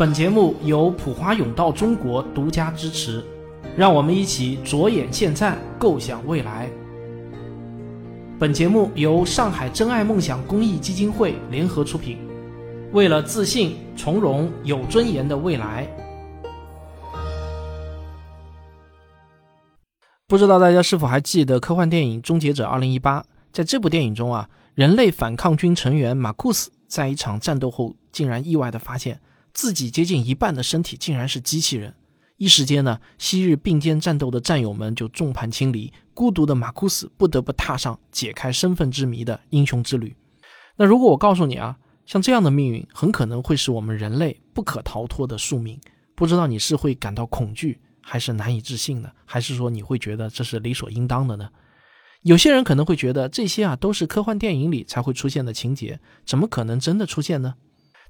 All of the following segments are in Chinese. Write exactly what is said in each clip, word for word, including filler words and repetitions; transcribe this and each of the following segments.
本节目由普华永道中国独家支持，让我们一起着眼现在，构想未来。本节目由上海真爱梦想公益基金会联合出品，为了自信、从容、有尊严的未来。不知道大家是否还记得科幻电影《终结者二零一八》？在这部电影中啊，人类反抗军成员马库斯在一场战斗后，竟然意外地发现自己接近一半的身体竟然是机器人。一时间呢，昔日并肩战斗的战友们就众叛亲离，孤独的马库斯不得不踏上解开身份之谜的英雄之旅。那如果我告诉你啊，像这样的命运很可能会是我们人类不可逃脱的宿命，不知道你是会感到恐惧，还是难以置信呢？还是说你会觉得这是理所应当的呢？有些人可能会觉得这些啊都是科幻电影里才会出现的情节，怎么可能真的出现呢？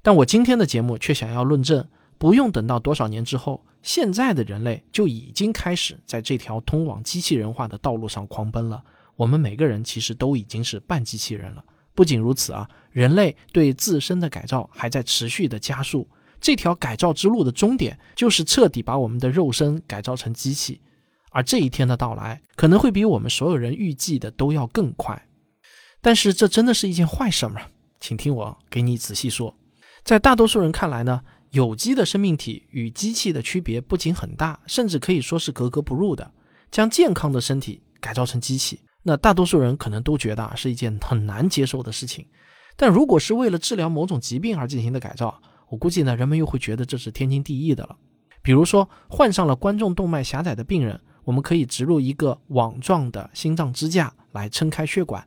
但我今天的节目却想要论证，不用等到多少年之后，现在的人类就已经开始在这条通往机器人化的道路上狂奔了。我们每个人其实都已经是半机器人了。不仅如此啊，人类对自身的改造还在持续的加速，这条改造之路的终点就是彻底把我们的肉身改造成机器。而这一天的到来可能会比我们所有人预计的都要更快。但是这真的是一件坏事吗？请听我给你仔细说。在大多数人看来呢，有机的生命体与机器的区别不仅很大，甚至可以说是格格不入的。将健康的身体改造成机器，那大多数人可能都觉得是一件很难接受的事情。但如果是为了治疗某种疾病而进行的改造，我估计呢，人们又会觉得这是天经地义的了。比如说，患上了冠状动脉狭窄的病人，我们可以植入一个网状的心脏支架来撑开血管。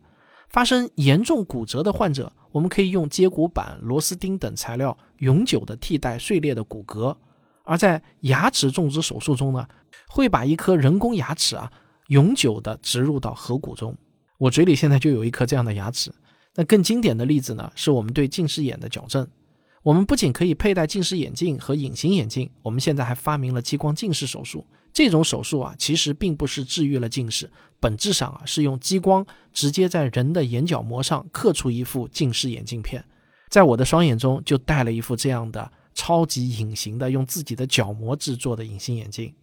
发生严重骨折的患者，我们可以用接骨板、螺丝钉等材料永久的替代碎裂的骨骼。而在牙齿种植手术中呢，会把一颗人工牙齿啊永久的植入到颌骨中。我嘴里现在就有一颗这样的牙齿。那更经典的例子呢，是我们对近视眼的矫正。我们不仅可以佩戴近视眼镜和隐形眼镜，我们现在还发明了激光近视手术。这种手术啊，其实并不是治愈了近视，本质上啊是用激光直接在人的眼角膜上刻出一副近视眼镜片。在我的双眼中就戴了一副这样的超级隐形的用自己的角膜制作的隐形眼镜。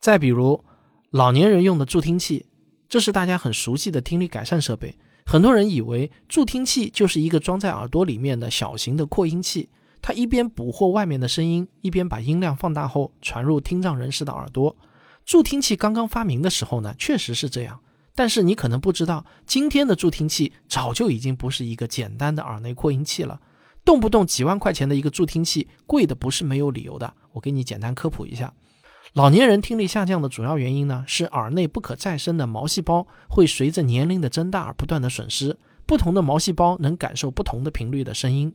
再比如老年人用的助听器，这是大家很熟悉的听力改善设备。很多人以为助听器就是一个装在耳朵里面的小型的扩音器，它一边捕获外面的声音，一边把音量放大后传入听障人士的耳朵。助听器刚刚发明的时候呢，确实是这样，但是你可能不知道，今天的助听器早就已经不是一个简单的耳内扩音器了。动不动几万块钱的一个助听器，贵的不是没有理由的。我给你简单科普一下，老年人听力下降的主要原因呢，是耳内不可再生的毛细胞会随着年龄的增大而不断的损失，不同的毛细胞能感受不同的频率的声音。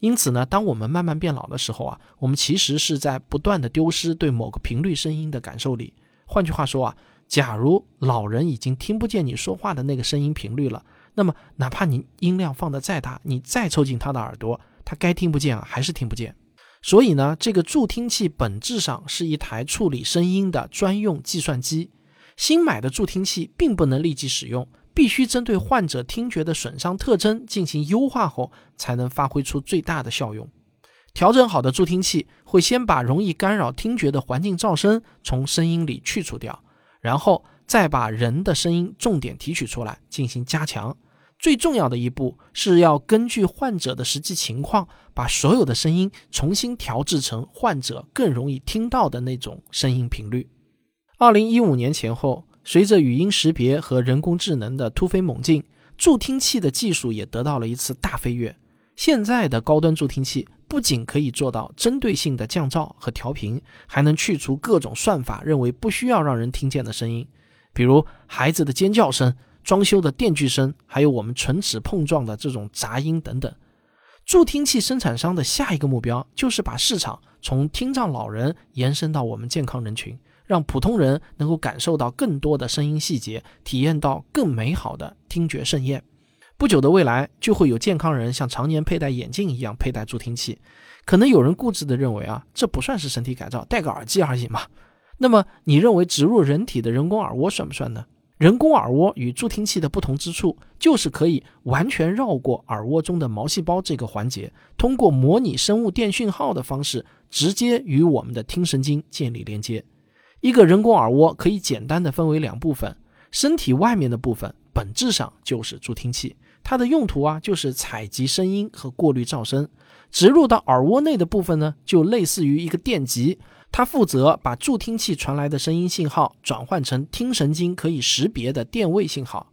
因此呢，当我们慢慢变老的时候啊，我们其实是在不断的丢失对某个频率声音的感受力。换句话说啊，假如老人已经听不见你说话的那个声音频率了，那么哪怕你音量放得再大，你再凑近他的耳朵，他该听不见啊，还是听不见。所以呢，这个助听器本质上是一台处理声音的专用计算机。新买的助听器并不能立即使用，必须针对患者听觉的损伤特征进行优化后，才能发挥出最大的效用。调整好的助听器会先把容易干扰听觉的环境噪声从声音里去除掉，然后再把人的声音重点提取出来进行加强。最重要的一步是要根据患者的实际情况，把所有的声音重新调制成患者更容易听到的那种声音频率。二零一五年前后，随着语音识别和人工智能的突飞猛进，助听器的技术也得到了一次大飞跃。现在的高端助听器不仅可以做到针对性的降噪和调频，还能去除各种算法认为不需要让人听见的声音，比如孩子的尖叫声、装修的电锯声，还有我们唇齿碰撞的这种杂音等等。助听器生产商的下一个目标就是把市场从听障老人延伸到我们健康人群，让普通人能够感受到更多的声音细节，体验到更美好的听觉盛宴。不久的未来，就会有健康人像常年佩戴眼镜一样佩戴助听器。可能有人固执地认为啊，这不算是身体改造，戴个耳机而已嘛。那么你认为植入人体的人工耳蜗算不算呢？人工耳蜗与助听器的不同之处，就是可以完全绕过耳蜗中的毛细胞这个环节，通过模拟生物电讯号的方式，直接与我们的听神经建立连接。一个人工耳蜗可以简单的分为两部分，身体外面的部分本质上就是助听器，它的用途啊就是采集声音和过滤噪声。植入到耳蜗内的部分呢，就类似于一个电极，它负责把助听器传来的声音信号转换成听神经可以识别的电位信号。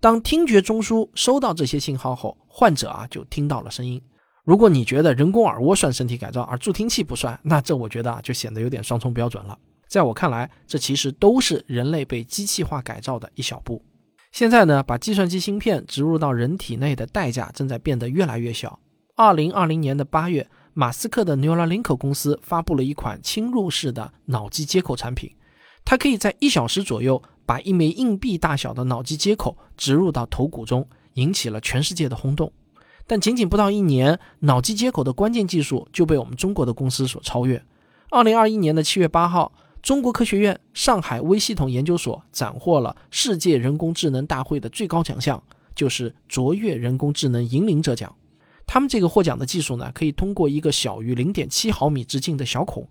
当听觉中枢收到这些信号后，患者啊就听到了声音。如果你觉得人工耳蜗算身体改造而助听器不算，那这我觉得啊就显得有点双重标准了。在我看来，这其实都是人类被机器化改造的一小步。现在呢，把计算机芯片植入到人体内的代价正在变得越来越小。二零二零年的八月，马斯克的 Neuralink 公司发布了一款侵入式的脑机接口产品，它可以在一小时左右把一枚硬币大小的脑机接口植入到头骨中，引起了全世界的轰动。但仅仅不到一年，脑机接口的关键技术就被我们中国的公司所超越。二零二一年的七月八号，中国科学院上海微系统研究所斩获了世界人工智能大会的最高奖项，就是卓越人工智能引领者奖。他们这个获奖的技术呢，可以通过一个小于 零点七毫米直径的小孔，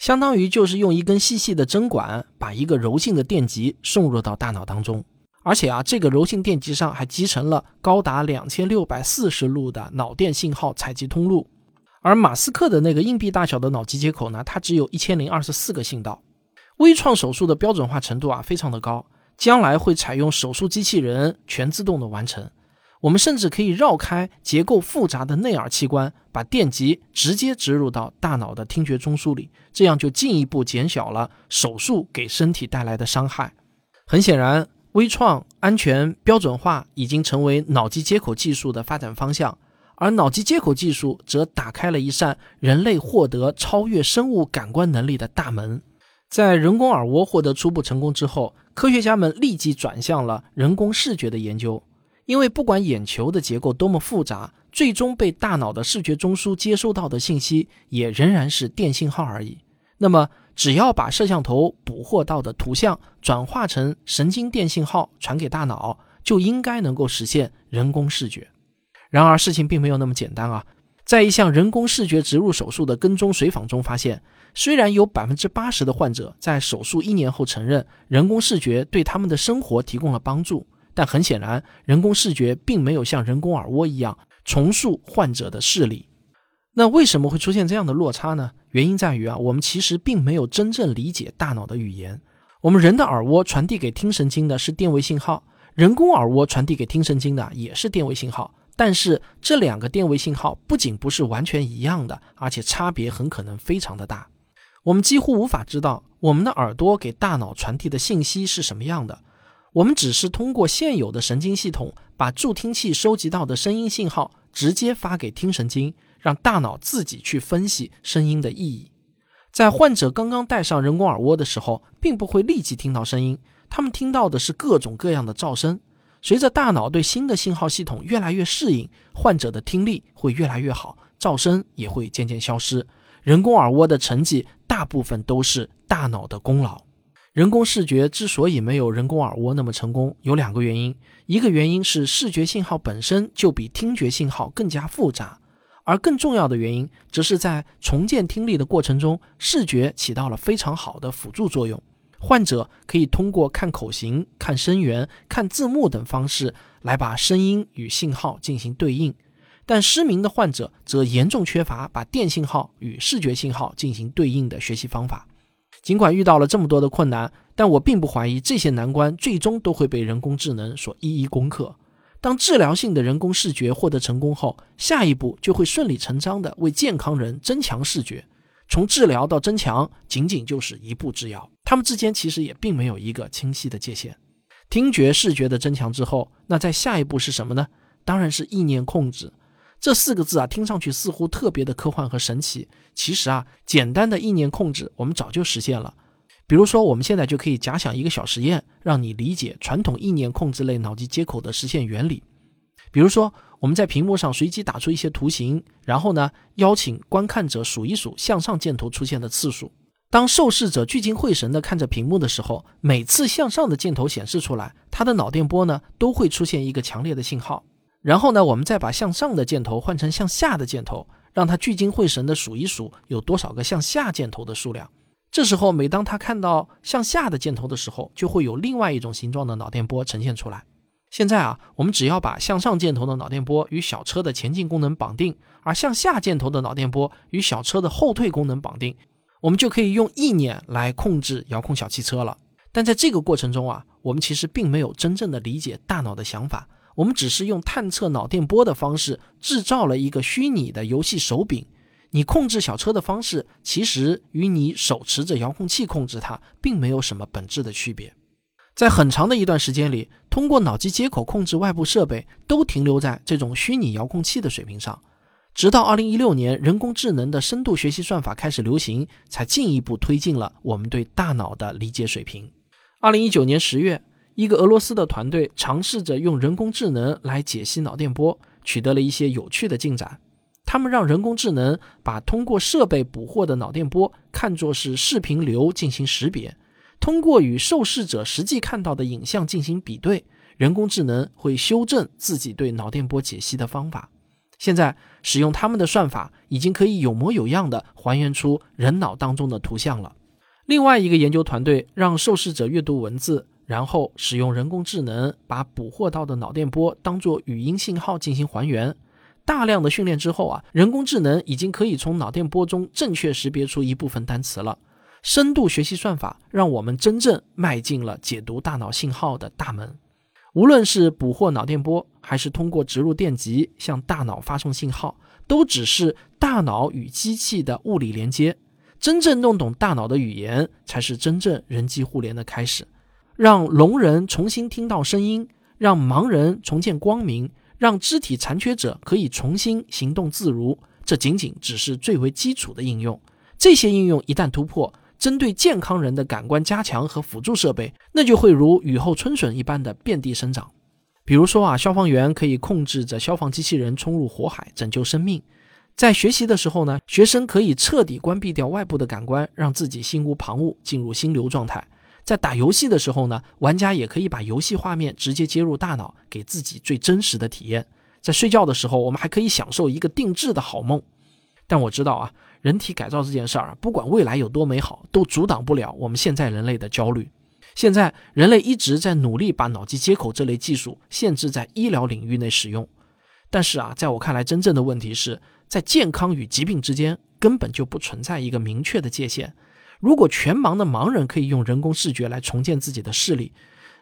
相当于就是用一根细细的针管把一个柔性的电极送入到大脑当中。而且啊，这个柔性电极上还集成了高达两千六百四十路的脑电信号采集通路。而马斯克的那个硬币大小的脑机接口呢，它只有一千零二十四个信道。微创手术的标准化程度啊非常的高，将来会采用手术机器人全自动的完成。我们甚至可以绕开结构复杂的内耳器官，把电极直接植入到大脑的听觉中枢里，这样就进一步减小了手术给身体带来的伤害。很显然，微创、安全、标准化已经成为脑机接口技术的发展方向，而脑机接口技术则打开了一扇人类获得超越生物感官能力的大门。在人工耳蜗获得初步成功之后，科学家们立即转向了人工视觉的研究。因为不管眼球的结构多么复杂，最终被大脑的视觉中枢接收到的信息也仍然是电信号而已。那么只要把摄像头捕获到的图像转化成神经电信号传给大脑，就应该能够实现人工视觉。然而事情并没有那么简单啊。在一项人工视觉植入手术的跟踪随访中发现，虽然有 百分之八十 的患者在手术一年后承认人工视觉对他们的生活提供了帮助，但很显然人工视觉并没有像人工耳蜗一样重塑患者的视力。那为什么会出现这样的落差呢？原因在于啊，我们其实并没有真正理解大脑的语言。我们人的耳蜗传递给听神经的是电位信号，人工耳蜗传递给听神经的也是电位信号，但是这两个电位信号不仅不是完全一样的，而且差别很可能非常的大。我们几乎无法知道我们的耳朵给大脑传递的信息是什么样的，我们只是通过现有的神经系统把助听器收集到的声音信号直接发给听神经，让大脑自己去分析声音的意义。在患者刚刚戴上人工耳蜗的时候，并不会立即听到声音，他们听到的是各种各样的噪声。随着大脑对新的信号系统越来越适应，患者的听力会越来越好，噪声也会渐渐消失。人工耳蜗的成绩大部分都是大脑的功劳。人工视觉之所以没有人工耳蜗那么成功，有两个原因。一个原因是视觉信号本身就比听觉信号更加复杂，而更重要的原因则是在重建听力的过程中，视觉起到了非常好的辅助作用。患者可以通过看口型、看声源、看字幕等方式来把声音与信号进行对应，但失明的患者则严重缺乏把电信号与视觉信号进行对应的学习方法。尽管遇到了这么多的困难，但我并不怀疑这些难关最终都会被人工智能所一一攻克。当治疗性的人工视觉获得成功后，下一步就会顺理成章地为健康人增强视觉。从治疗到增强，仅仅就是一步之遥，他们之间其实也并没有一个清晰的界限。听觉视觉的增强之后，那在下一步是什么呢？当然是意念控制。这四个字啊，听上去似乎特别的科幻和神奇。其实啊，简单的意念控制我们早就实现了。比如说，我们现在就可以假想一个小实验，让你理解传统意念控制类脑机接口的实现原理。比如说，我们在屏幕上随机打出一些图形，然后呢，邀请观看者数一数向上箭头出现的次数。当受试者聚精会神地看着屏幕的时候，每次向上的箭头显示出来，它的脑电波呢都会出现一个强烈的信号。然后呢，我们再把向上的箭头换成向下的箭头，让它聚精会神地数一数有多少个向下箭头的数量。这时候每当他看到向下的箭头的时候，就会有另外一种形状的脑电波呈现出来。现在啊，我们只要把向上箭头的脑电波与小车的前进功能绑定，而向下箭头的脑电波与小车的后退功能绑定，我们就可以用意念来控制遥控小汽车了。但在这个过程中啊，我们其实并没有真正的理解大脑的想法，我们只是用探测脑电波的方式制造了一个虚拟的游戏手柄。你控制小车的方式其实与你手持着遥控器控制它并没有什么本质的区别。在很长的一段时间里，通过脑机接口控制外部设备都停留在这种虚拟遥控器的水平上，直到二零一六年人工智能的深度学习算法开始流行，才进一步推进了我们对大脑的理解水平。二零一九年十月，一个俄罗斯的团队尝试着用人工智能来解析脑电波，取得了一些有趣的进展。他们让人工智能把通过设备捕获的脑电波看作是视频流进行识别，通过与受试者实际看到的影像进行比对，人工智能会修正自己对脑电波解析的方法。现在使用他们的算法已经可以有模有样地还原出人脑当中的图像了。另外一个研究团队让受试者阅读文字，然后使用人工智能把捕获到的脑电波当作语音信号进行还原。大量的训练之后啊，人工智能已经可以从脑电波中正确识别出一部分单词了。深度学习算法让我们真正迈进了解读大脑信号的大门。无论是捕获脑电波，还是通过植入电极向大脑发送信号，都只是大脑与机器的物理连接。真正弄懂大脑的语言，才是真正人机互联的开始。让聋人重新听到声音，让盲人重见光明，让肢体残缺者可以重新行动自如，这仅仅只是最为基础的应用。这些应用一旦突破，针对健康人的感官加强和辅助设备，那就会如雨后春笋一般的遍地生长。比如说啊，消防员可以控制着消防机器人冲入火海，拯救生命。在学习的时候呢，学生可以彻底关闭掉外部的感官，让自己心无旁骛，进入心流状态。在打游戏的时候呢，玩家也可以把游戏画面直接接入大脑，给自己最真实的体验。在睡觉的时候，我们还可以享受一个定制的好梦。但我知道啊，人体改造这件事儿，不管未来有多美好，都阻挡不了我们现在人类的焦虑。现在人类一直在努力把脑机接口这类技术限制在医疗领域内使用。但是啊，在我看来，真正的问题是在健康与疾病之间根本就不存在一个明确的界限。如果全盲的盲人可以用人工视觉来重建自己的视力，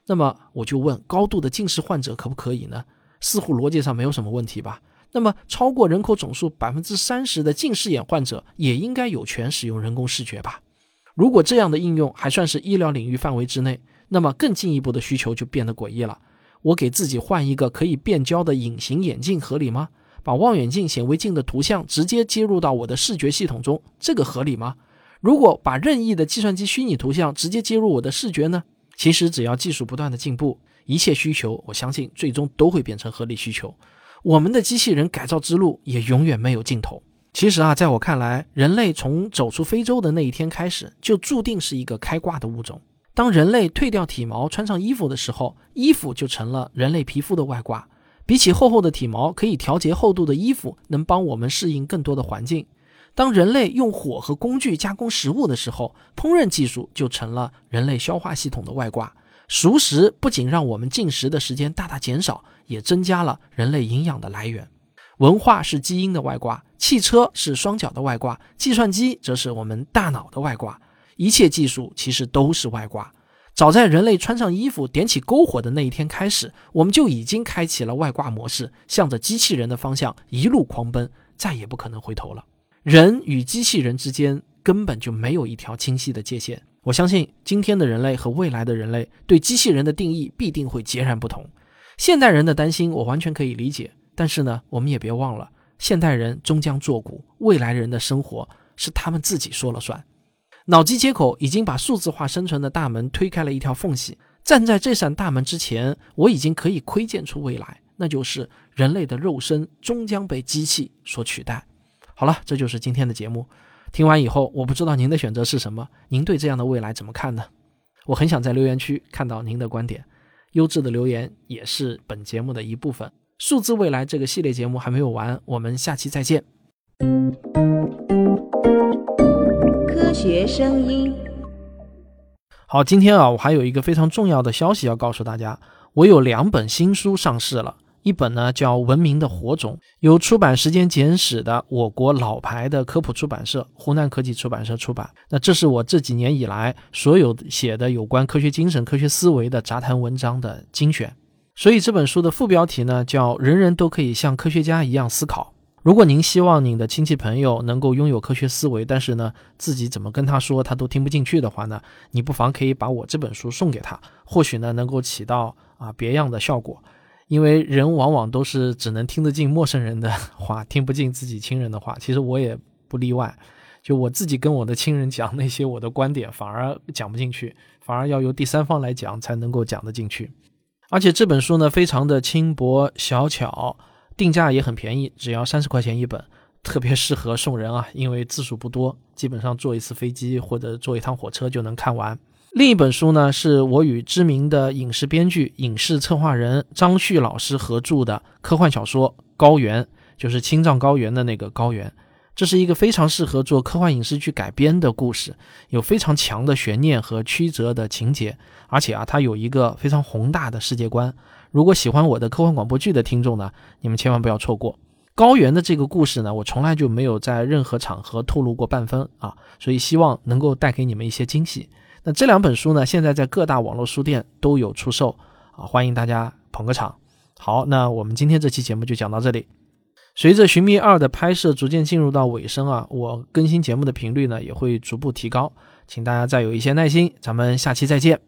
那么我就问，高度的近视患者可不可以呢？似乎逻辑上没有什么问题吧。那么超过人口总数 百分之三十 的近视眼患者也应该有权使用人工视觉吧。如果这样的应用还算是医疗领域范围之内，那么更进一步的需求就变得诡异了。我给自己换一个可以变焦的隐形眼镜合理吗？把望远镜、显微镜的图像直接接入到我的视觉系统中，这个合理吗？如果把任意的计算机虚拟图像直接接入我的视觉呢？其实只要技术不断的进步，一切需求我相信最终都会变成合理需求。我们的机器人改造之路也永远没有尽头。其实啊，在我看来，人类从走出非洲的那一天开始，就注定是一个开挂的物种。当人类褪掉体毛穿上衣服的时候，衣服就成了人类皮肤的外挂。比起厚厚的体毛，可以调节厚度的衣服能帮我们适应更多的环境。当人类用火和工具加工食物的时候，烹饪技术就成了人类消化系统的外挂。熟食不仅让我们进食的时间大大减少，也增加了人类营养的来源。文化是基因的外挂，汽车是双脚的外挂，计算机则是我们大脑的外挂。一切技术其实都是外挂。早在人类穿上衣服点起篝火的那一天开始，我们就已经开启了外挂模式，向着机器人的方向一路狂奔，再也不可能回头了。人与机器人之间根本就没有一条清晰的界限。我相信今天的人类和未来的人类对机器人的定义必定会截然不同。现代人的担心我完全可以理解，但是呢，我们也别忘了，现代人终将作古，未来人的生活是他们自己说了算。脑机接口已经把数字化生存的大门推开了一条缝隙，站在这扇大门之前，我已经可以窥见出未来，那就是人类的肉身终将被机器所取代。好了，这就是今天的节目。听完以后，我不知道您的选择是什么，您对这样的未来怎么看呢？我很想在留言区看到您的观点，优质的留言也是本节目的一部分。数字未来这个系列节目还没有完，我们下期再见。科学声音。好，今天啊，我还有一个非常重要的消息要告诉大家，我有两本新书上市了。一本呢叫《文明的火种》，由出版时间简史的我国老牌的科普出版社湖南科技出版社出版。那这是我这几年以来所有写的有关科学精神科学思维的杂谈文章的精选，所以这本书的副标题呢叫人人都可以像科学家一样思考。如果您希望您的亲戚朋友能够拥有科学思维，但是呢自己怎么跟他说他都听不进去的话呢，你不妨可以把我这本书送给他，或许呢能够起到啊别样的效果。因为人往往都是只能听得进陌生人的话，听不进自己亲人的话，其实我也不例外。就我自己跟我的亲人讲那些我的观点反而讲不进去，反而要由第三方来讲才能够讲得进去。而且这本书呢非常的轻薄小巧，定价也很便宜，只要三十块钱一本，特别适合送人啊，因为字数不多，基本上坐一次飞机或者坐一趟火车就能看完。另一本书呢是我与知名的影视编剧影视策划人张旭老师合著的科幻小说《高原》，就是青藏高原的那个高原。这是一个非常适合做科幻影视剧改编的故事，有非常强的悬念和曲折的情节，而且啊，它有一个非常宏大的世界观。如果喜欢我的科幻广播剧的听众呢，你们千万不要错过。高原的这个故事呢，我从来就没有在任何场合透露过半分啊，所以希望能够带给你们一些惊喜。那这两本书呢现在在各大网络书店都有出售啊，欢迎大家捧个场。好，那我们今天这期节目就讲到这里。随着《寻觅二》的拍摄逐渐进入到尾声啊，我更新节目的频率呢也会逐步提高，请大家再有一些耐心，咱们下期再见。